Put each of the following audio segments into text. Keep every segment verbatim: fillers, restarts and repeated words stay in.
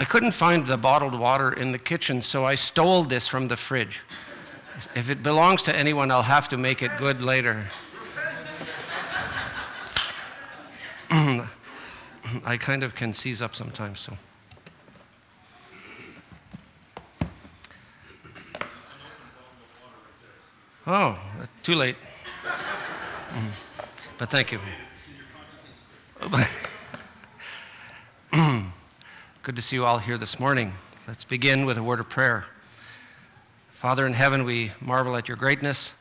I couldn't find the bottled water in the kitchen, so I stole this from the fridge. If it belongs to anyone, I'll have to make it good later. I kind of can seize up sometimes, so. Oh, too late. Mm. But thank you. Good to see you all here this morning. Let's begin with a word of prayer. Father in heaven, we marvel at your greatness.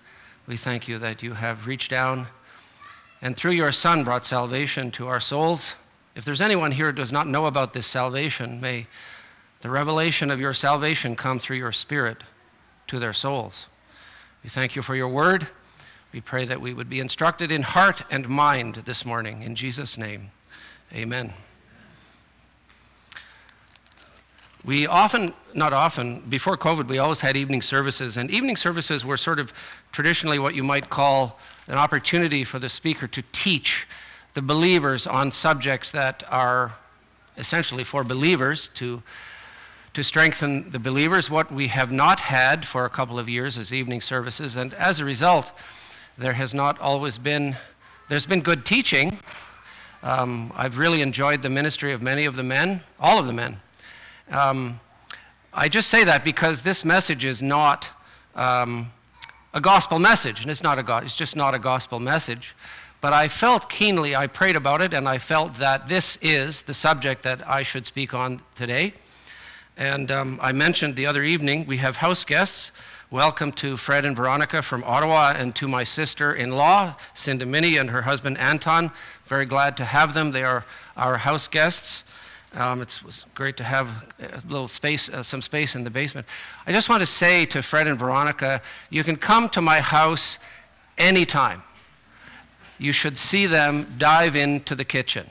We thank you that you have reached down and through your Son brought salvation to our souls. If there's anyone here who does not know about this salvation, may the revelation of your salvation come through your Spirit to their souls. We thank you for your word. We pray that we would be instructed in heart and mind this morning. In Jesus' name, amen. We often, not often, before COVID, we always had evening services, and evening services were sort of traditionally what you might call an opportunity for the speaker to teach the believers on subjects that are essentially for believers, to, to strengthen the believers. What we have not had for a couple of years is evening services, and as a result, there has not always been, there's been good teaching. Um, I've really enjoyed the ministry of many of the men, all of the men. Um, I just say that because this message is not um, a gospel message, and it's not a go- it's just not a gospel message. But I felt keenly, I prayed about it, and I felt that this is the subject that I should speak on today. And um, I mentioned the other evening, we have house guests. Welcome to Fred and Veronica from Ottawa, and to my sister-in-law, Cindy Minnie, and her husband, Anton. Very glad to have them. They are our house guests. Um, it was great to have a little space, uh, some space in the basement. I just want to say to Fred and Veronica, you can come to my house anytime. You should see them dive into the kitchen.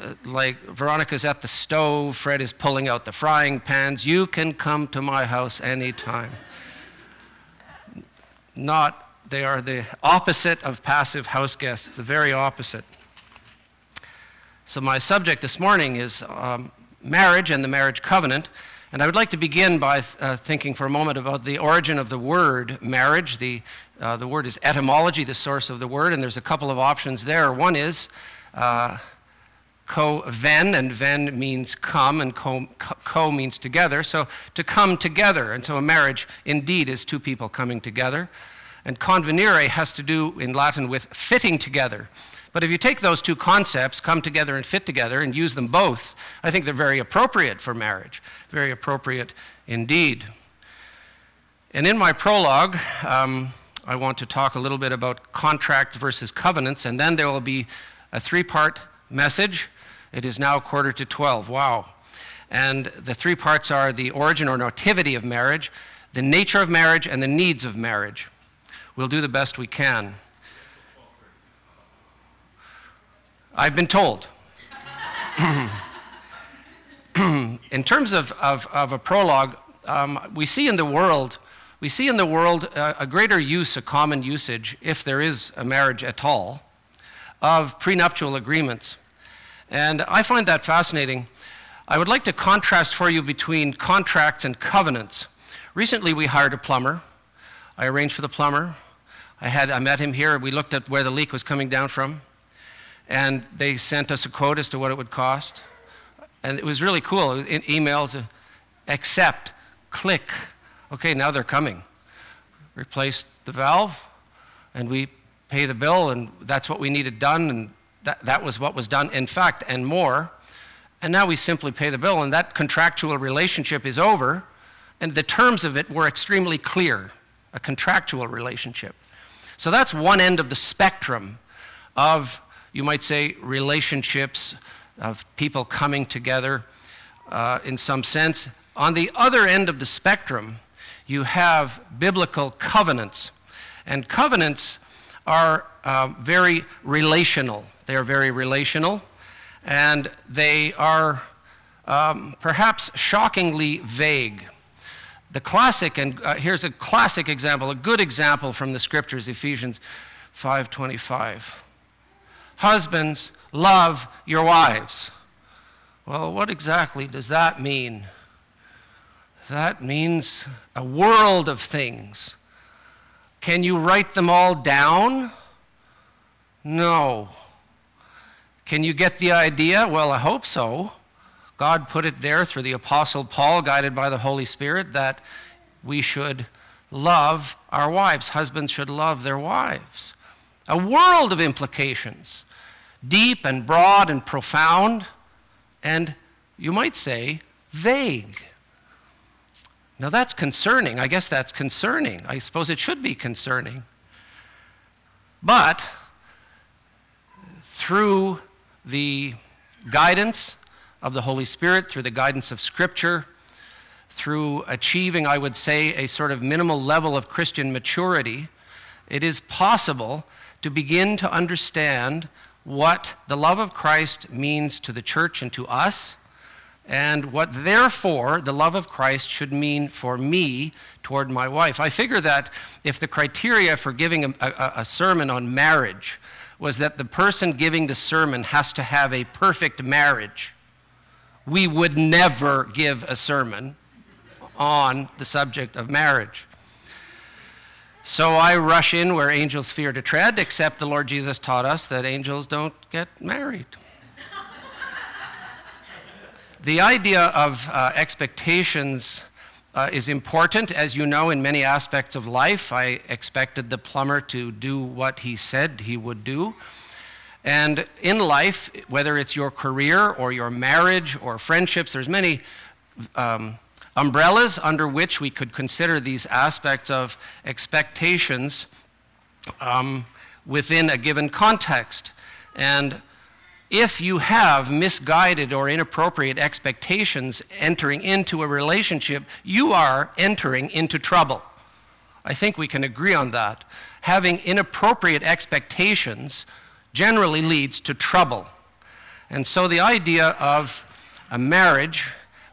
Uh, like Veronica's at the stove, Fred is pulling out the frying pans. You can come to my house anytime. Not, they are the opposite of passive house guests, the very opposite. So my subject this morning is um, marriage and the marriage covenant, and I would like to begin by th- uh, thinking for a moment about the origin of the word marriage. The uh, the word is etymology, the source of the word, and there's a couple of options there. One is uh, co-ven, and ven means come, and co-, co means together, so to come together, and so a marriage indeed is two people coming together. And convenire has to do in Latin with fitting together. But if you take those two concepts, come together and fit together, and use them both, I think they're very appropriate for marriage. Very appropriate indeed. And in my prologue, um, I want to talk a little bit about contracts versus covenants, and then there will be a three-part message. It is now quarter to twelve. Wow. And the three parts are the origin or nativity of marriage, the nature of marriage, and the needs of marriage. We'll do the best we can. I've been told. In terms of, of, of a prologue, um, we see in the world, we see in the world uh, a greater use, a common usage, if there is a marriage at all, of prenuptial agreements. And I find that fascinating. I would like to contrast for you between contracts and covenants. Recently we hired a plumber. I arranged for the plumber. I had I met him here. We looked at where the leak was coming down from. And they sent us a quote as to what it would cost. And it was really cool. In emails, accept, click. Okay, now they're coming. Replace the valve, and we pay the bill, and that's what we needed done, and that, that was what was done, in fact, and more. And now we simply pay the bill, and that contractual relationship is over, and the terms of it were extremely clear, a contractual relationship. So that's one end of the spectrum of, you might say, relationships of people coming together uh, in some sense. On the other end of the spectrum, you have biblical covenants. And covenants are uh, very relational. They are very relational. And they are um, perhaps shockingly vague. The classic, and uh, here's a classic example, a good example from the scriptures, Ephesians five twenty-five. Husbands, love your wives. Well, what exactly does that mean? That means a world of things. Can you write them all down? No. Can you get the idea? Well, I hope so. God put it there through the Apostle Paul, guided by the Holy Spirit, that we should love our wives. Husbands should love their wives. A world of implications, deep and broad and profound, and you might say vague. Now that's concerning. I guess that's concerning. I suppose it should be concerning. But through the guidance of the Holy Spirit, through the guidance of Scripture, through achieving, I would say, a sort of minimal level of Christian maturity, it is possible to begin to understand what the love of Christ means to the church and to us, and what, therefore, the love of Christ should mean for me toward my wife. I figure that if the criteria for giving a, a, a sermon on marriage was that the person giving the sermon has to have a perfect marriage, we would never give a sermon on the subject of marriage. So I rush in where angels fear to tread, except the Lord Jesus taught us that angels don't get married. The idea of uh, expectations uh, is important, as you know, in many aspects of life. I expected the plumber to do what he said he would do. And in life, whether it's your career or your marriage or friendships, there's many um, umbrellas under which we could consider these aspects of expectations um, within a given context. And if you have misguided or inappropriate expectations entering into a relationship, you are entering into trouble. I think we can agree on that. Having inappropriate expectations generally leads to trouble. And so the idea of a marriage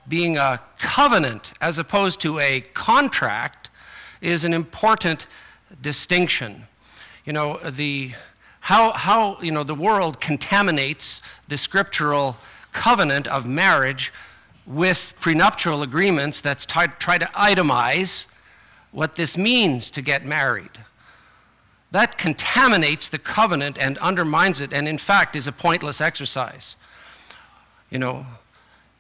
being a covenant as opposed to a contract is an important distinction. You know, the How, how you know, the world contaminates the scriptural covenant of marriage with prenuptial agreements that try, try to itemize what this means to get married. That contaminates the covenant and undermines it, and in fact is a pointless exercise. You know,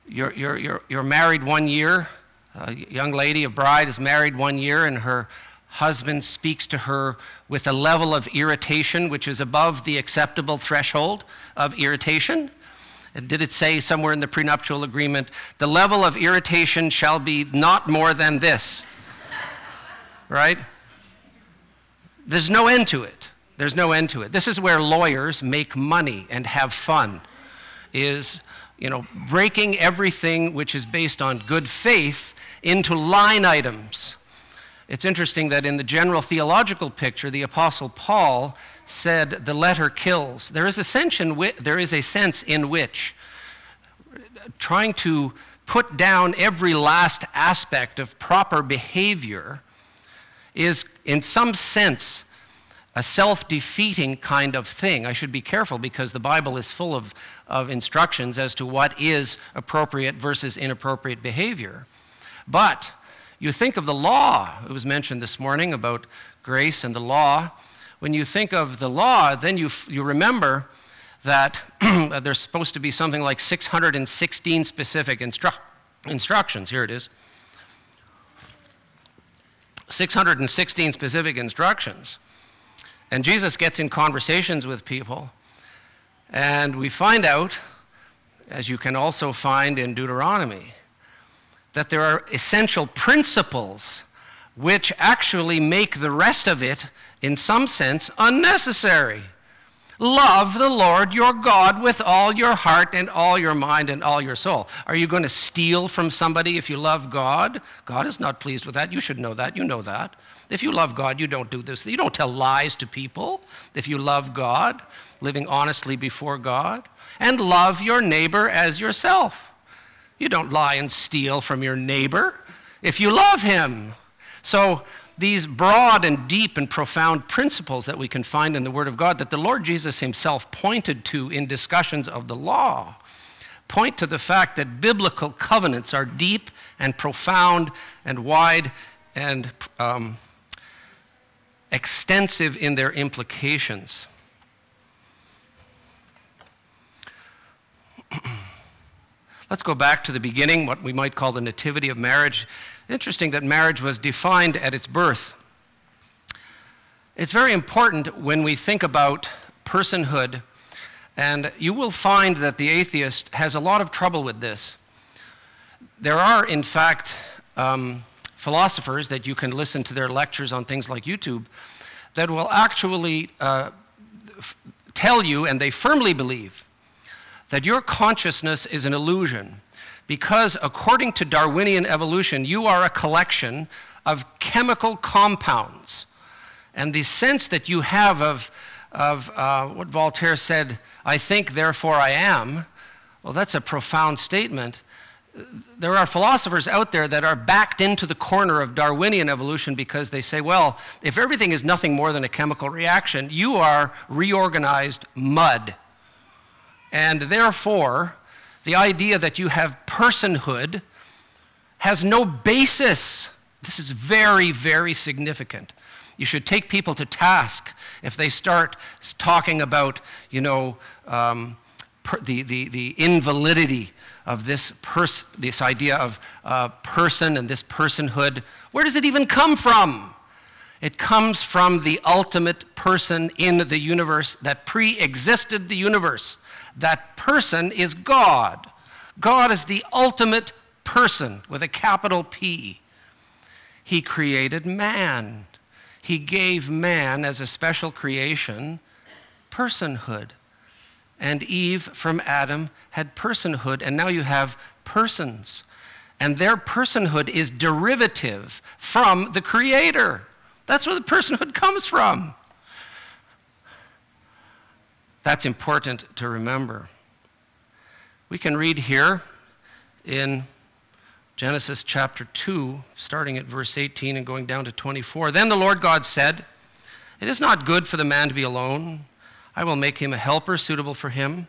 you're, you're, you're, you're married one year, a young lady, a bride, is married one year, and her husband speaks to her with a level of irritation which is above the acceptable threshold of irritation. And did it say somewhere in the prenuptial agreement, the level of irritation shall be not more than this? Right? There's no end to it. There's no end to it. This is where lawyers make money and have fun, is, you know, breaking everything which is based on good faith into line items. It's interesting that in the general theological picture, the Apostle Paul said the letter kills. There is a sense in which, there is a sense in which trying to put down every last aspect of proper behavior is, in some sense, a self-defeating kind of thing. I should be careful because the Bible is full of, of instructions as to what is appropriate versus inappropriate behavior. But you think of the law. It was mentioned this morning about grace and the law. When you think of the law, then you you remember that there's supposed to be something like six hundred sixteen specific instru- instructions. Here it is. six hundred sixteen specific instructions. And Jesus gets in conversations with people. And we find out, as you can also find in Deuteronomy, that there are essential principles which actually make the rest of it, in some sense, unnecessary. Love the Lord your God with all your heart and all your mind and all your soul. Are you going to steal from somebody if you love God? God is not pleased with that. You should know that. You know that. If you love God, you don't do this. You don't tell lies to people. If you love God, living honestly before God, and love your neighbor as yourself. You don't lie and steal from your neighbor if you love him. So these broad and deep and profound principles that we can find in the Word of God that the Lord Jesus himself pointed to in discussions of the law point to the fact that biblical covenants are deep and profound and wide and um, extensive in their implications. Let's go back to the beginning, what we might call the nativity of marriage. Interesting that marriage was defined at its birth. It's very important when we think about personhood, and you will find that the atheist has a lot of trouble with this. There are, in fact, um, philosophers that you can listen to their lectures on things like YouTube that will actually uh, f- tell you, and they firmly believe, that your consciousness is an illusion because, according to Darwinian evolution, you are a collection of chemical compounds. And the sense that you have of, of uh, what Voltaire said, I think, therefore I am, well, that's a profound statement. There are philosophers out there that are backed into the corner of Darwinian evolution because they say, well, if everything is nothing more than a chemical reaction, you are reorganized mud. And therefore, the idea that you have personhood has no basis. This is very, very significant. You should take people to task if they start talking about, you know, um, per, the, the, the invalidity of this pers- this idea of uh, person and this personhood. Where does it even come from? It comes from the ultimate person in the universe that pre-existed the universe. That person is God. God is the ultimate person with a capital P. He created man. He gave man as a special creation personhood. And Eve from Adam had personhood, and now you have persons. And their personhood is derivative from the Creator. That's where the personhood comes from. That's important to remember. We can read here in Genesis chapter two, starting at verse eighteen and going down to twenty-four. Then the Lord God said, "It is not good for the man to be alone. I will make him a helper suitable for him."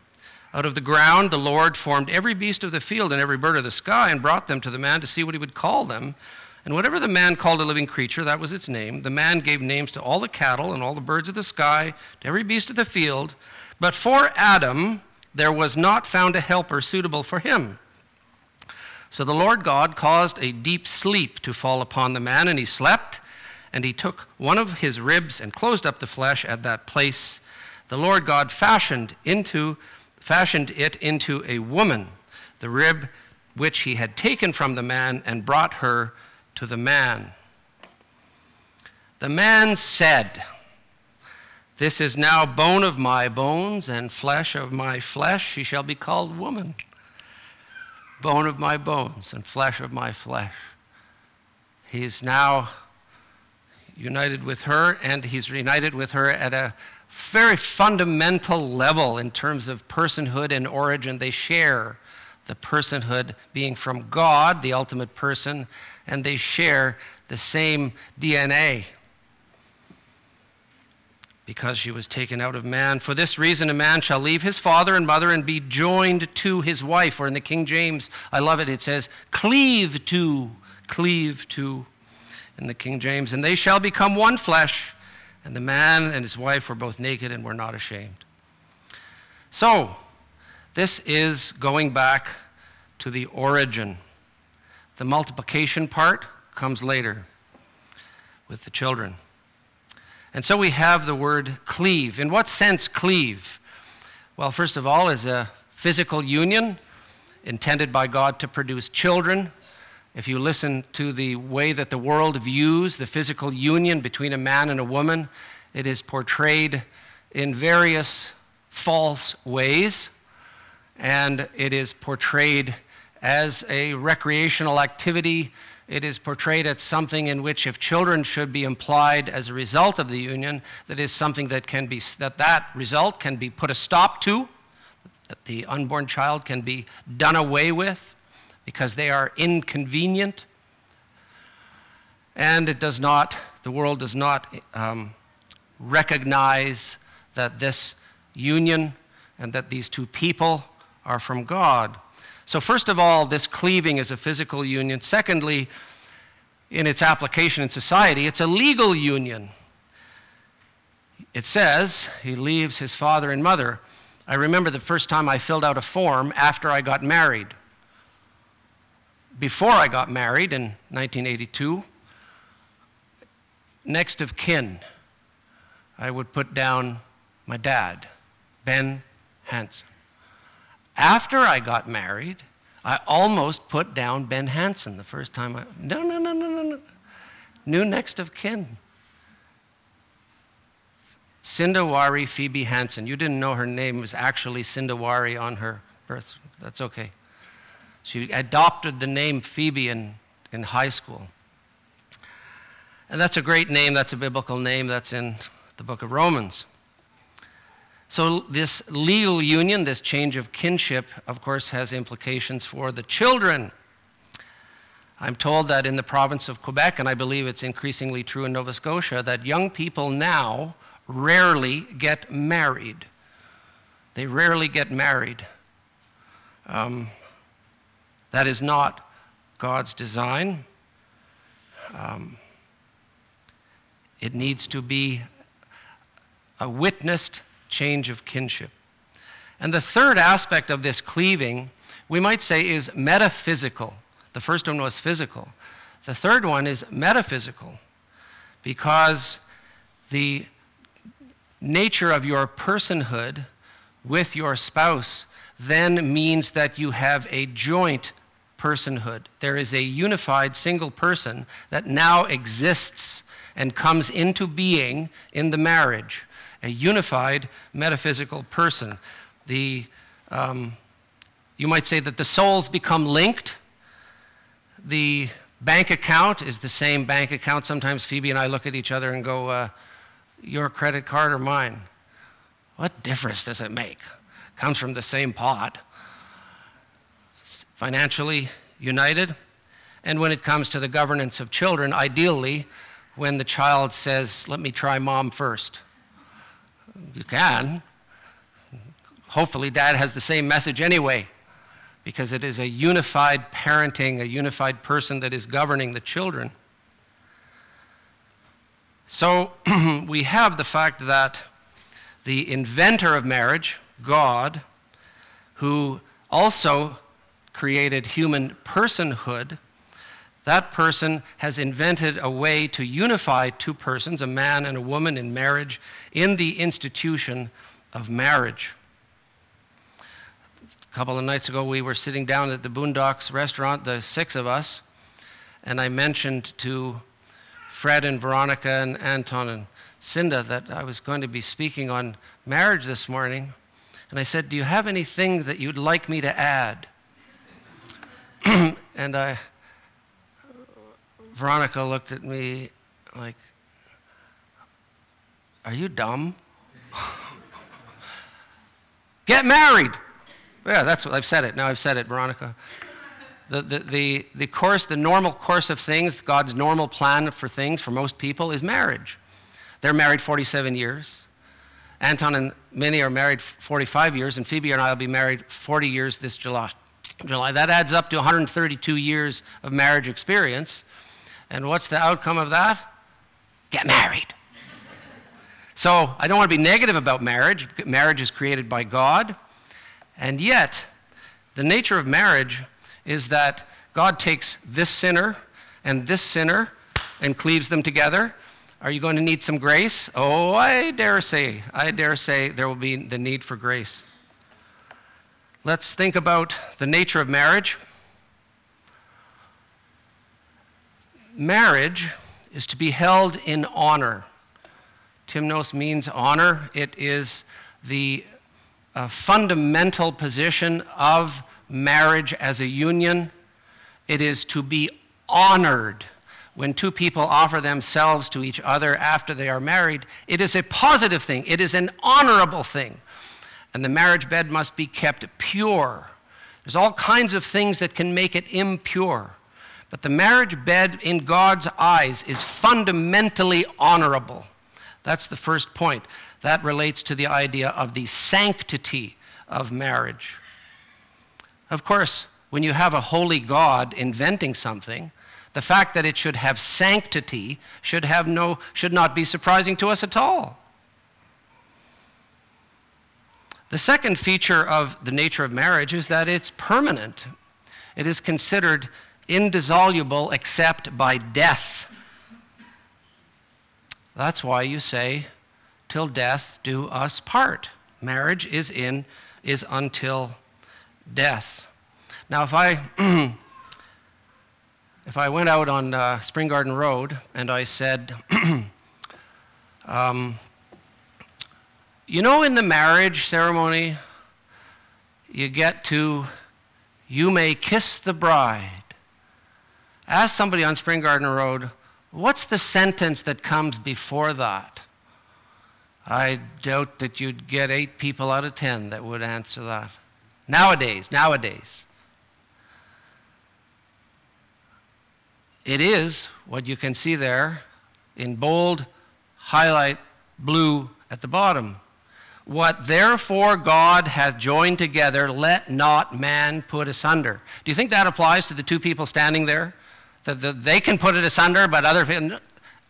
Out of the ground the Lord formed every beast of the field and every bird of the sky and brought them to the man to see what he would call them. And whatever the man called a living creature, that was its name. The man gave names to all the cattle and all the birds of the sky, to every beast of the field. But for Adam, there was not found a helper suitable for him. So the Lord God caused a deep sleep to fall upon the man, and he slept, and he took one of his ribs and closed up the flesh at that place. The Lord God fashioned into, fashioned it into a woman, the rib which he had taken from the man, and brought her to the man. The man said, "This is now bone of my bones and flesh of my flesh. She shall be called woman. Bone of my bones and flesh of my flesh." He's now united with her, and he's reunited with her at a very fundamental level in terms of personhood and origin. They share the personhood being from God, the ultimate person, and they share the same D N A. Because she was taken out of man. For this reason, a man shall leave his father and mother and be joined to his wife. Or in the King James, I love it, it says, cleave to, cleave to, in the King James. And they shall become one flesh. And the man and his wife were both naked and were not ashamed. So, this is going back to the origin. The multiplication part comes later with the children. And so we have the word cleave. In what sense cleave? Well, first of all, is a physical union intended by God to produce children. If you listen to the way that the world views the physical union between a man and a woman, it is portrayed in various false ways, and it is portrayed as a recreational activity. It is portrayed as something in which, if children should be implied as a result of the union, that is something that can be that that result can be put a stop to, that the unborn child can be done away with, because they are inconvenient. And it does not, the world does not um, recognize that this union and that these two people are from God. So first of all, this cleaving is a physical union. Secondly, in its application in society, it's a legal union. It says he leaves his father and mother. I remember the first time I filled out a form after I got married. Before I got married in nineteen eighty-two, next of kin, I would put down my dad, Ben Hansen. After I got married, I almost put down Ben Hansen the first time. I, no, no, no, no, no, no. New next of kin. Sindawari Phoebe Hansen. You didn't know her name was actually Sindawari on her birth. That's okay. She adopted the name Phoebe in, in high school. And that's a great name. That's a biblical name. That's in the book of Romans. So this legal union, this change of kinship, of course, has implications for the children. I'm told that in the province of Quebec, and I believe it's increasingly true in Nova Scotia, that young people now rarely get married. They rarely get married. Um, that is not God's design. Um, it needs to be a witnessed change of kinship. And the third aspect of this cleaving, we might say, is metaphysical. The first one was physical. The third one is metaphysical, because the nature of your personhood with your spouse then means that you have a joint personhood. There is a unified single person that now exists and comes into being in the marriage. A unified metaphysical person. The, um, you might say that the souls become linked. The bank account is the same bank account. Sometimes Phoebe and I look at each other and go, uh, your credit card or mine? What difference does it make? Comes from the same pot. Financially united. And when it comes to the governance of children, ideally, when the child says, let me try mom first. You can. Hopefully dad has the same message anyway, because it is a unified parenting, a unified person that is governing the children. So we have the fact that the inventor of marriage, God, who also created human personhood, that person has invented a way to unify two persons, a man and a woman in marriage, in the institution of marriage. A couple of nights ago, we were sitting down at the Boondocks restaurant, the six of us, and I mentioned to Fred and Veronica and Anton and Cinda that I was going to be speaking on marriage this morning, and I said, do you have anything that you'd like me to add? and I... Veronica looked at me like, are you dumb? Get married. Yeah, that's what I've said it. Now I've said it, Veronica. The, the, the, the course, the normal course of things, God's normal plan for things for most people is marriage. They're married forty-seven years. Anton and Minnie are married forty-five years, and Phoebe and I will be married forty years this July. July. That adds up to one hundred thirty-two years of marriage experience. And what's the outcome of that? Get married. So I don't want to be negative about marriage. Marriage is created by God. And yet, the nature of marriage is that God takes this sinner and this sinner and cleaves them together. Are you going to need some grace? Oh, I dare say, I dare say there will be the need for grace. Let's think about the nature of marriage. Marriage is to be held in honor. Timnos means honor. It is the uh, fundamental position of marriage as a union. It is to be honored. When two people offer themselves to each other after they are married, it is a positive thing. It is an honorable thing. And the marriage bed must be kept pure. There's all kinds of things that can make it impure. But the marriage bed in God's eyes is fundamentally honorable. That's the first point. That relates to the idea of the sanctity of marriage. Of course, when you have a holy God inventing something, the fact that it should have sanctity should have no, should not be surprising to us at all. The second feature of the nature of marriage is that it's permanent. It is considered indissoluble except by death. That's why you say, till death do us part. Marriage is in, is until death. Now, if I, if I went out on uh, Spring Garden Road and I said, um, you know, in the marriage ceremony, you get to, you may kiss the bride. Ask somebody on Spring Garden Road, what's the sentence that comes before that? I doubt that you'd get eight people out of ten that would answer that. Nowadays, nowadays. It is what you can see there in bold, highlight, blue at the bottom. What therefore God hath joined together, let not man put asunder. Do you think that applies to the two people standing there? That they can put it asunder, but other people?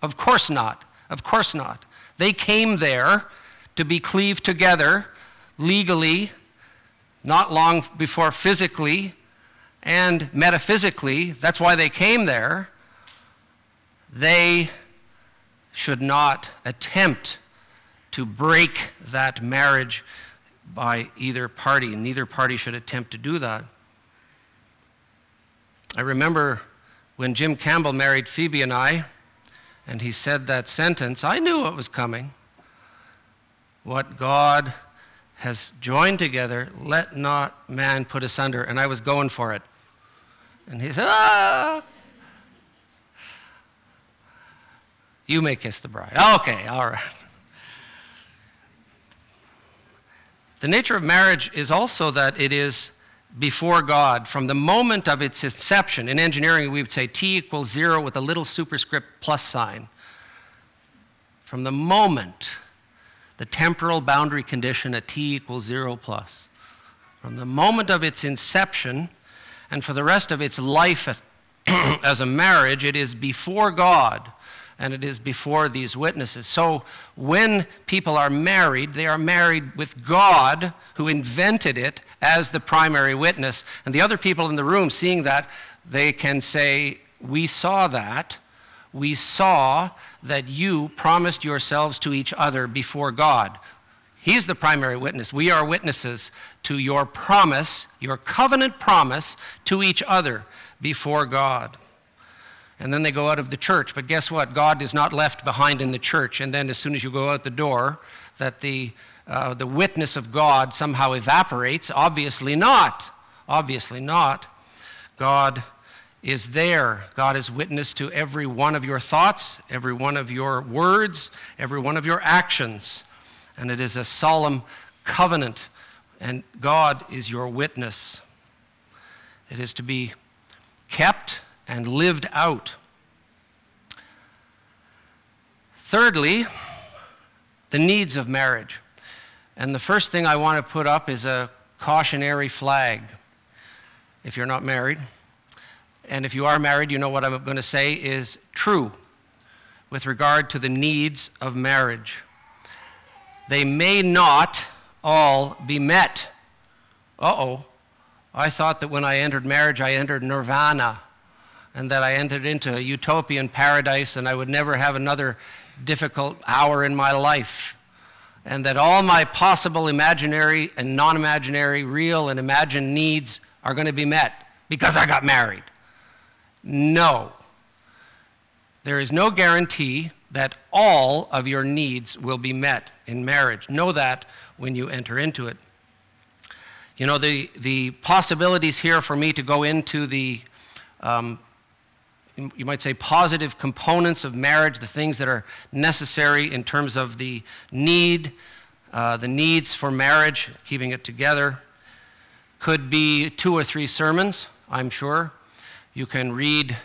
Of course not. Of course not. They came there to be cleaved together legally, not long before physically, and metaphysically. That's why they came there. They should not attempt to break that marriage by either party. Neither party should attempt to do that. I remember when Jim Campbell married Phoebe and I, and he said that sentence, I knew what was coming. What God has joined together, let not man put asunder. And I was going for it. And he said, ah! You may kiss the bride. Okay, all right. The nature of marriage is also that it is before God from the moment of its inception. In engineering, we would say T equals zero with a little superscript plus sign. From the moment, the temporal boundary condition at T equals zero plus. From the moment of its inception and for the rest of its life as, as a marriage, it is before God and it is before these witnesses. So when people are married, they are married with God, who invented it, as the primary witness. And the other people in the room seeing that, they can say, we saw that. We saw that you promised yourselves to each other before God. He's the primary witness. We are witnesses to your promise, your covenant promise to each other before God. And then they go out of the church. But guess what? God is not left behind in the church. And then as soon as you go out the door, that the, uh, the witness of God somehow evaporates. Obviously not. Obviously not. God is there. God is witness to every one of your thoughts, every one of your words, every one of your actions. And it is a solemn covenant. And God is your witness. It is to be kept and lived out. Thirdly, the needs of marriage. And the first thing I want to put up is a cautionary flag, if you're not married. And if you are married, you know what I'm going to say is true with regard to the needs of marriage. They may not all be met. Uh-oh, I thought that when I entered marriage, I entered nirvana, and that I entered into a utopian paradise and I would never have another difficult hour in my life, and that all my possible imaginary and non-imaginary, real and imagined needs are going to be met because I got married. No. There is no guarantee that all of your needs will be met in marriage. Know that when you enter into it. You know, the, the possibilities here for me to go into the Um, you might say positive components of marriage, the things that are necessary in terms of the need, uh, the needs for marriage, keeping it together, could be two or three sermons, I'm sure. You can read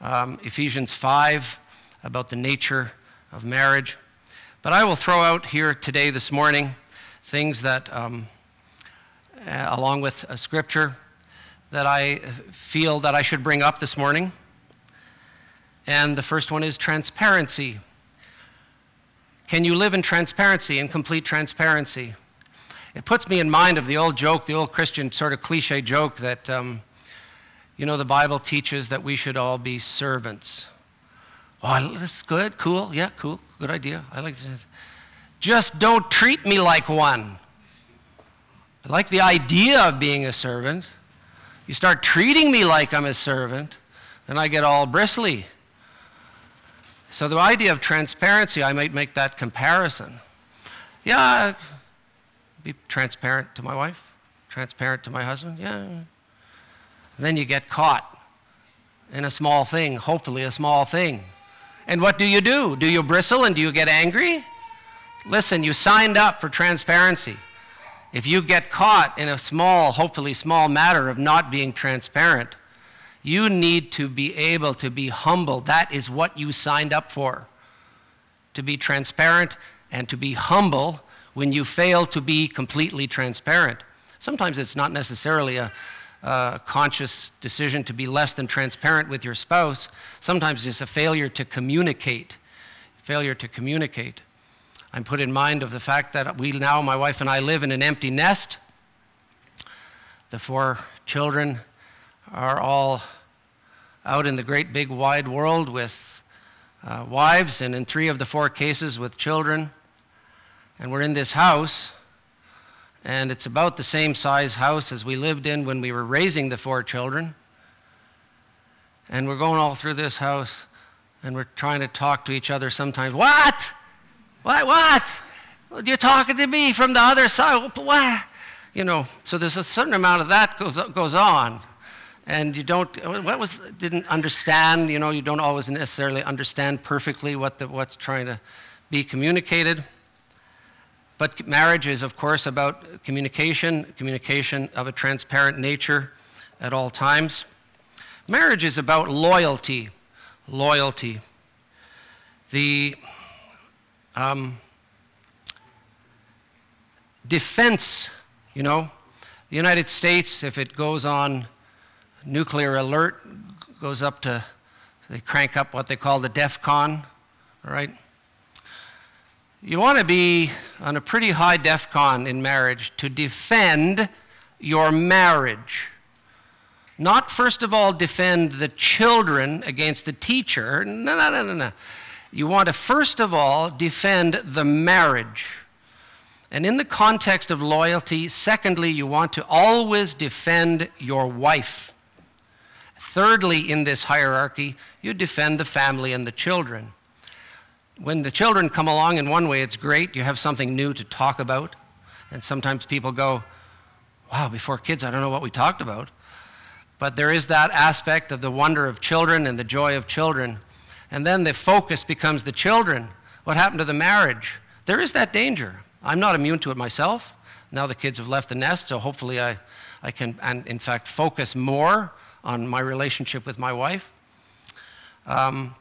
um, Ephesians five about the nature of marriage. But I will throw out here today, this morning, things that, um, uh, along with uh, Scripture, that I feel that I should bring up this morning. And the first one is transparency. Can you live in transparency, in complete transparency? It puts me in mind of the old joke, the old Christian sort of cliche joke that, um, you know, the Bible teaches that we should all be servants. Oh, that's good, cool, yeah, cool, good idea. I like this. Just don't treat me like one. I like the idea of being a servant. You start treating me like I'm a servant, then I get all bristly. So the idea of transparency, I might make that comparison. Yeah, be transparent to my wife, transparent to my husband, yeah. And then you get caught in a small thing, hopefully a small thing. And what do you do? Do you bristle and do you get angry? Listen, you signed up for transparency. If you get caught in a small, hopefully small matter of not being transparent, you need to be able to be humble. That is what you signed up for, to be transparent and to be humble when you fail to be completely transparent. Sometimes it's not necessarily a Uh, conscious decision to be less than transparent with your spouse. Sometimes it's a failure to communicate. Failure to communicate. I'm put in mind of the fact that we now, my wife and I, live in an empty nest. The four children are all out in the great big wide world with uh, wives, and in three of the four cases with children. And we're in this house. And it's about the same size house as we lived in when we were raising the four children. And we're going all through this house, and we're trying to talk to each other sometimes. What? What? What? You're talking to me from the other side. What? You know, so there's a certain amount of that goes goes on. And you don't, what was, didn't understand, you know, you don't always necessarily understand perfectly what the, what's trying to be communicated. But marriage is, of course, about communication, communication of a transparent nature at all times. Marriage is about loyalty, loyalty. The um, defense, you know, the United States, if it goes on nuclear alert, goes up to, they crank up what they call the DEF CON, all right? You want to be on a pretty high DEF CON in marriage to defend your marriage. Not, first of all, defend the children against the teacher. No, no, no, no, no. You want to, first of all, defend the marriage. And in the context of loyalty, secondly, you want to always defend your wife. Thirdly, in this hierarchy, you defend the family and the children. When the children come along, in one way it's great, you have something new to talk about. And sometimes people go, wow, before kids, I don't know what we talked about. But there is that aspect of the wonder of children and the joy of children. And then the focus becomes the children. What happened to the marriage? There is that danger. I'm not immune to it myself. Now the kids have left the nest, so hopefully I, I can, and in fact, focus more on my relationship with my wife. Um,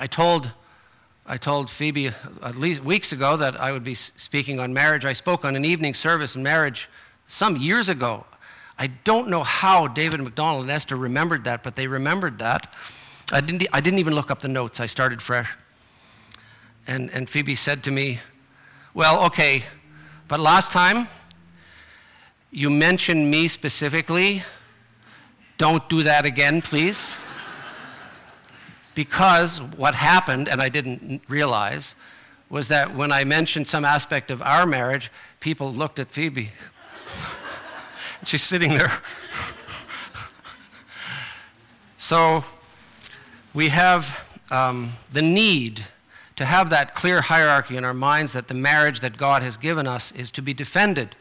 I told I told Phoebe at least weeks ago that I would be speaking on marriage. I spoke on an evening service on marriage some years ago. I don't know how David McDonald and Esther remembered that, but they remembered that. I didn't I didn't even look up the notes. I started fresh. And and Phoebe said to me, "Well, okay, but last time you mentioned me specifically. Don't do that again, please." Because what happened, and I didn't realize, was that when I mentioned some aspect of our marriage, people looked at Phoebe. She's sitting there. So we have um, the need to have that clear hierarchy in our minds that the marriage that God has given us is to be defended.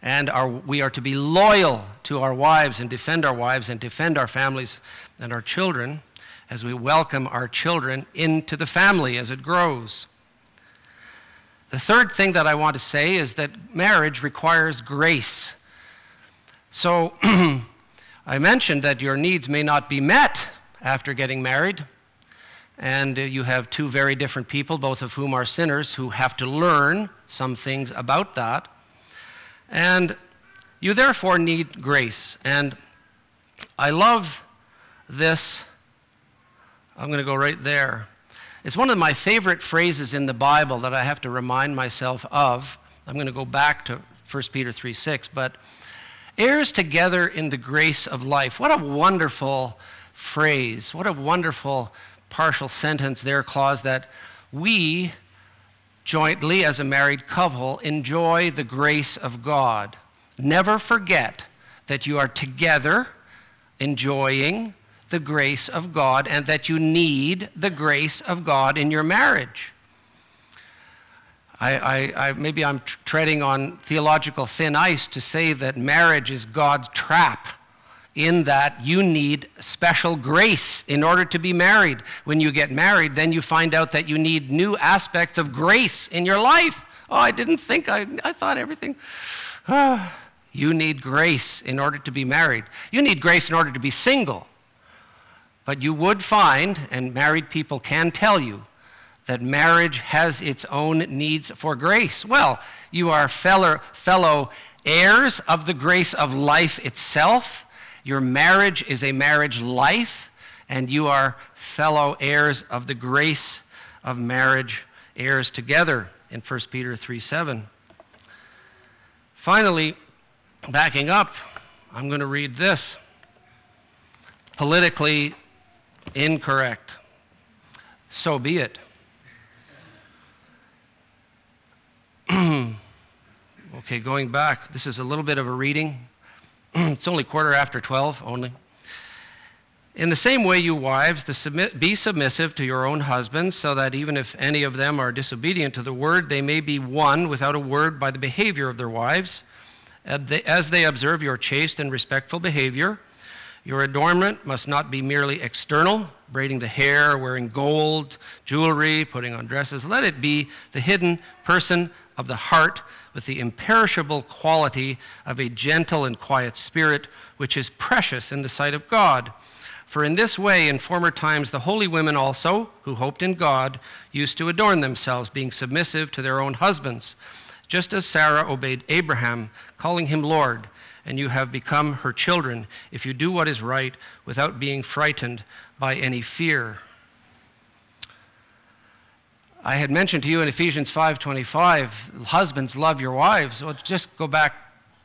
And our, we are to be loyal to our wives and defend our wives and defend our families and our children, as we welcome our children into the family as it grows. The third thing that I want to say is that marriage requires grace. So I mentioned that your needs may not be met after getting married, and you have two very different people, both of whom are sinners, who have to learn some things about that. And You therefore need grace. And I love this. I'm going to go right there. It's one of my favorite phrases in the Bible that I have to remind myself of. I'm going to go back to First Peter three six, but heirs together in the grace of life. What a wonderful phrase. What a wonderful partial sentence there, clause that we jointly as a married couple enjoy the grace of God. Never forget that you are together enjoying the grace of God and that you need the grace of God in your marriage. I, I, I, maybe I'm treading on theological thin ice to say that marriage is God's trap, in that you need special grace in order to be married. When you get married, then you find out that you need new aspects of grace in your life. Oh, I didn't think, I, I thought everything. Oh, you need grace in order to be married. You need grace in order to be single. But you would find, and married people can tell you, that marriage has its own needs for grace. Well, you are fellow, fellow heirs of the grace of life itself. Your marriage is a marriage life, and you are fellow heirs of the grace of marriage, heirs together in First Peter three seven. Finally, backing up, I'm going to read this. Politically incorrect. So be it. Okay, going back, this is a little bit of a reading. It's only quarter after twelve, only. In the same way, you wives, the submit, be submissive to your own husbands, so that even if any of them are disobedient to the word, they may be won without a word by the behavior of their wives, as they observe your chaste and respectful behavior. Your adornment must not be merely external, braiding the hair, wearing gold, jewelry, putting on dresses. Let it be the hidden person of the heart, with the imperishable quality of a gentle and quiet spirit, which is precious in the sight of God. For in this way, in former times, the holy women also, who hoped in God, used to adorn themselves, being submissive to their own husbands, just as Sarah obeyed Abraham, calling him Lord, and you have become her children, if you do what is right, without being frightened by any fear. I had mentioned to you in Ephesians five twenty-five, husbands, love your wives. Well, just go back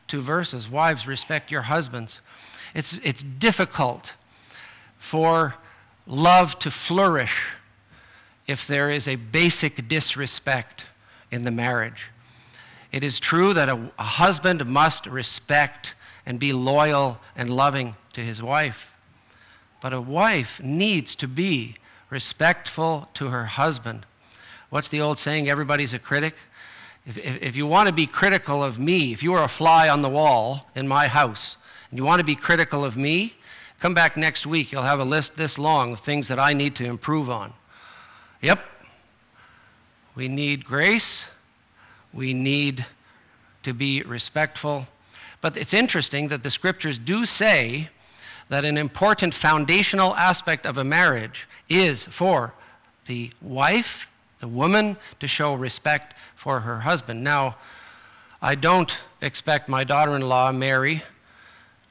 two verses. Wives, respect your husbands. It's, it's difficult for love to flourish if there is a basic disrespect in the marriage. It is true that a, a husband must respect and be loyal and loving to his wife, but a wife needs to be respectful to her husband. What's the old saying? Everybody's a critic. If, if, if you want to be critical of me, if you were a fly on the wall in my house, and you want to be critical of me, come back next week. You'll have a list this long of things that I need to improve on. Yep. We need grace. We need to be respectful. But it's interesting that the scriptures do say that an important foundational aspect of a marriage is for the wife, the woman, to show respect for her husband. Now, I don't expect my daughter-in-law, Mary,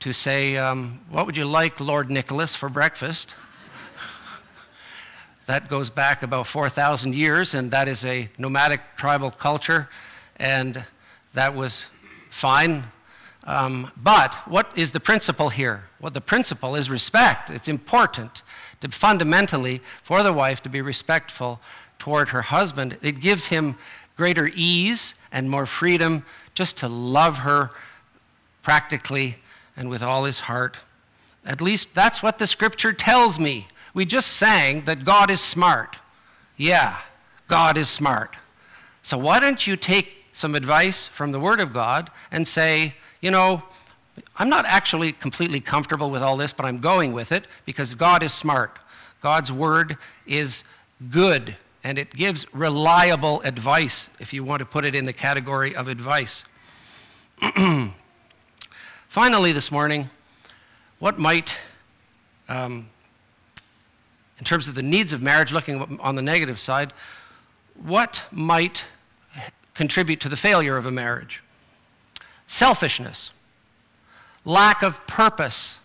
to say, um, what would you like, Lord Nicholas, for breakfast? That goes back about four thousand years, and that is a nomadic tribal culture, and that was fine. Um, but what is the principle here? Well, the principle is respect. It's important to fundamentally for the wife to be respectful toward her husband. It gives him greater ease and more freedom just to love her practically and with all his heart. At least that's what the scripture tells me. We just sang that God is smart. Yeah, God is smart. So why don't you take some advice from the Word of God and say, you know, I'm not actually completely comfortable with all this, but I'm going with it because God is smart. God's Word is good. And it gives reliable advice, if you want to put it in the category of advice. Finally, this morning, what might, um, in terms of the needs of marriage, looking on the negative side, what might contribute to the failure of a marriage? Selfishness. lack of purpose.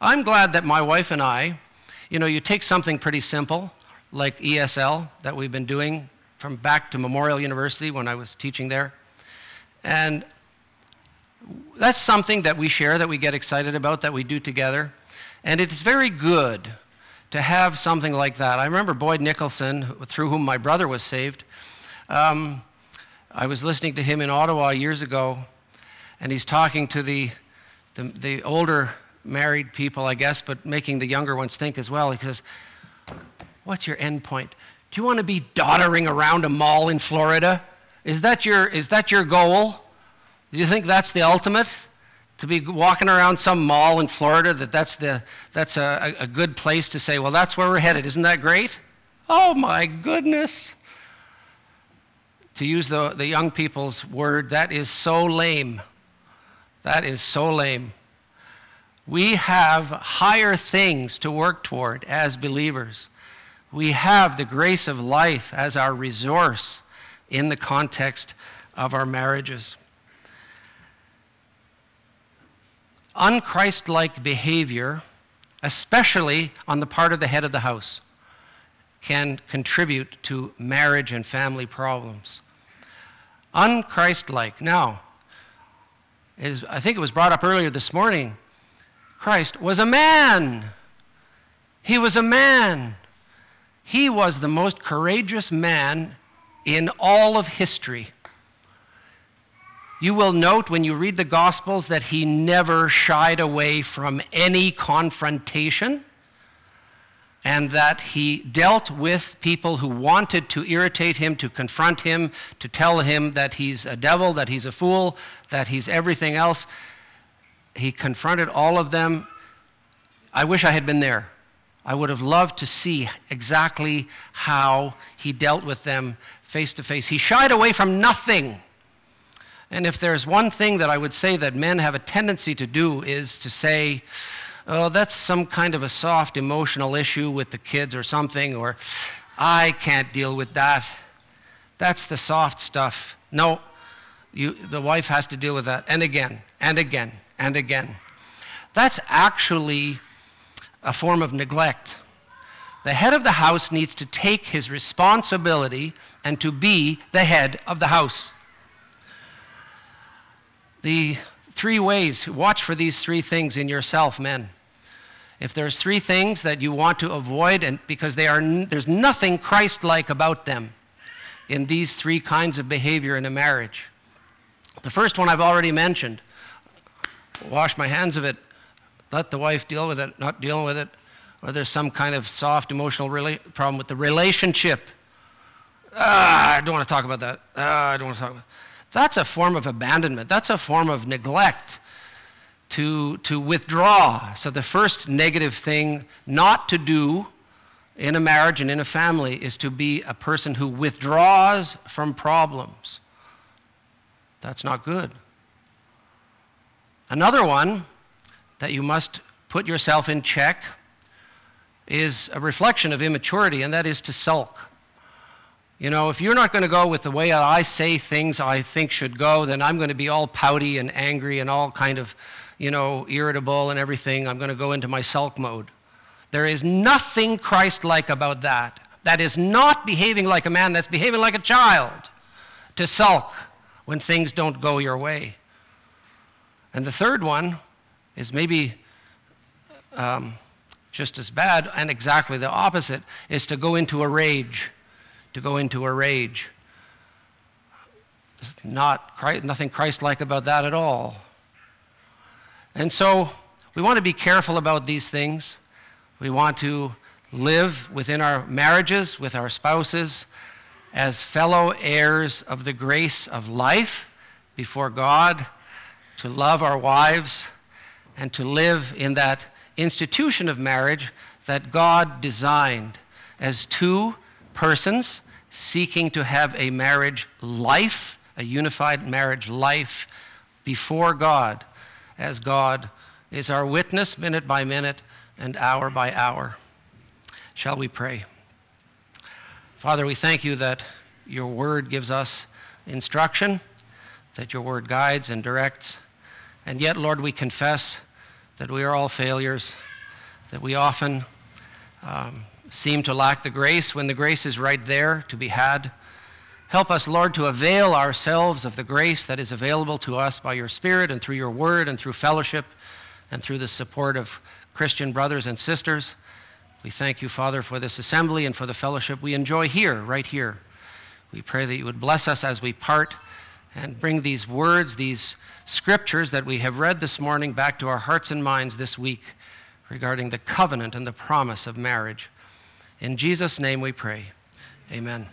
I'm glad that my wife and I, you know, you take something pretty simple, like E S L that we've been doing from back to Memorial University when I was teaching there. And that's something that we share, that we get excited about, that we do together. And it's very good to have something like that. I remember Boyd Nicholson, through whom my brother was saved. Um, I was listening to him in Ottawa years ago, and he's talking to the, the, the older married people, I guess, but making the younger ones think as well. He says, "What's your end point? Do you want to be doddering around a mall in Florida? Is that your, is that your goal? Do you think that's the ultimate? To be walking around some mall in Florida, that that's, the, that's a, a good place to say, well, that's where we're headed. Isn't that great? Oh, my goodness." To use the, the young people's word, that is so lame. That is so lame. We have higher things to work toward as believers. We have the grace of life as our resource in the context of our marriages. Unchristlike behavior, especially on the part of the head of the house, can contribute to marriage and family problems. Unchristlike. Now, is, I think it was brought up earlier this morning, Christ was a man. He was a man. He was the most courageous man in all of history. You will note when you read the Gospels that he never shied away from any confrontation, and that he dealt with people who wanted to irritate him, to confront him, to tell him that he's a devil, that he's a fool, that he's everything else. He confronted all of them. I wish I had been there. I would have loved to see exactly how he dealt with them face to face. He shied away from nothing. And if there's one thing that I would say that men have a tendency to do is to say, oh, that's some kind of a soft emotional issue with the kids or something, or I can't deal with that. That's the soft stuff. No, you, the wife has to deal with that. And again, and again, and again. That's actually a form of neglect. The head of the house needs to take his responsibility and to be the head of the house. The three ways, watch for these three things in yourself, men. If there's three things that you want to avoid, and because they are, there's nothing Christ-like about them in these three kinds of behavior in a marriage. The first one I've already mentioned. Wash my hands of it. Let the wife deal with it, not deal with it. Or there's some kind of soft emotional rela- problem with the relationship. Ah, I don't want to talk about that. Ah, I don't want to talk about that. That's a form of abandonment. That's a form of neglect, to, to withdraw. So the first negative thing not to do in a marriage and in a family is to be a person who withdraws from problems. That's not good. Another one that you must put yourself in check is a reflection of immaturity, and that is to sulk. You know, if you're not going to go with the way I say things I think should go, then I'm going to be all pouty and angry and all kind of, you know, irritable and everything. I'm going to go into my sulk mode. There is nothing Christ-like about that. That is not behaving like a man. That's behaving like a child, to sulk when things don't go your way. And the third one is maybe um, just as bad, and exactly the opposite, is to go into a rage. to go into a rage. Not Christ, nothing Christ-like about that at all. And so we want to be careful about these things. We want to live within our marriages, with our spouses, as fellow heirs of the grace of life before God, to love our wives, and to live in that institution of marriage that God designed as two persons seeking to have a marriage life, a unified marriage life before God, as God is our witness minute by minute and hour by hour. Shall we pray? Father, we thank you that your word gives us instruction, that your word guides and directs, And yet, Lord, we confess that we are all failures, that we often um, seem to lack the grace when the grace is right there to be had. Help us, Lord, to avail ourselves of the grace that is available to us by your Spirit and through your word and through fellowship and through the support of Christian brothers and sisters. We thank you, Father, for this assembly and for the fellowship we enjoy here, right here. We pray that you would bless us as we part and bring these words, these scriptures that we have read this morning back to our hearts and minds this week regarding the covenant and the promise of marriage. In Jesus' name we pray. Amen.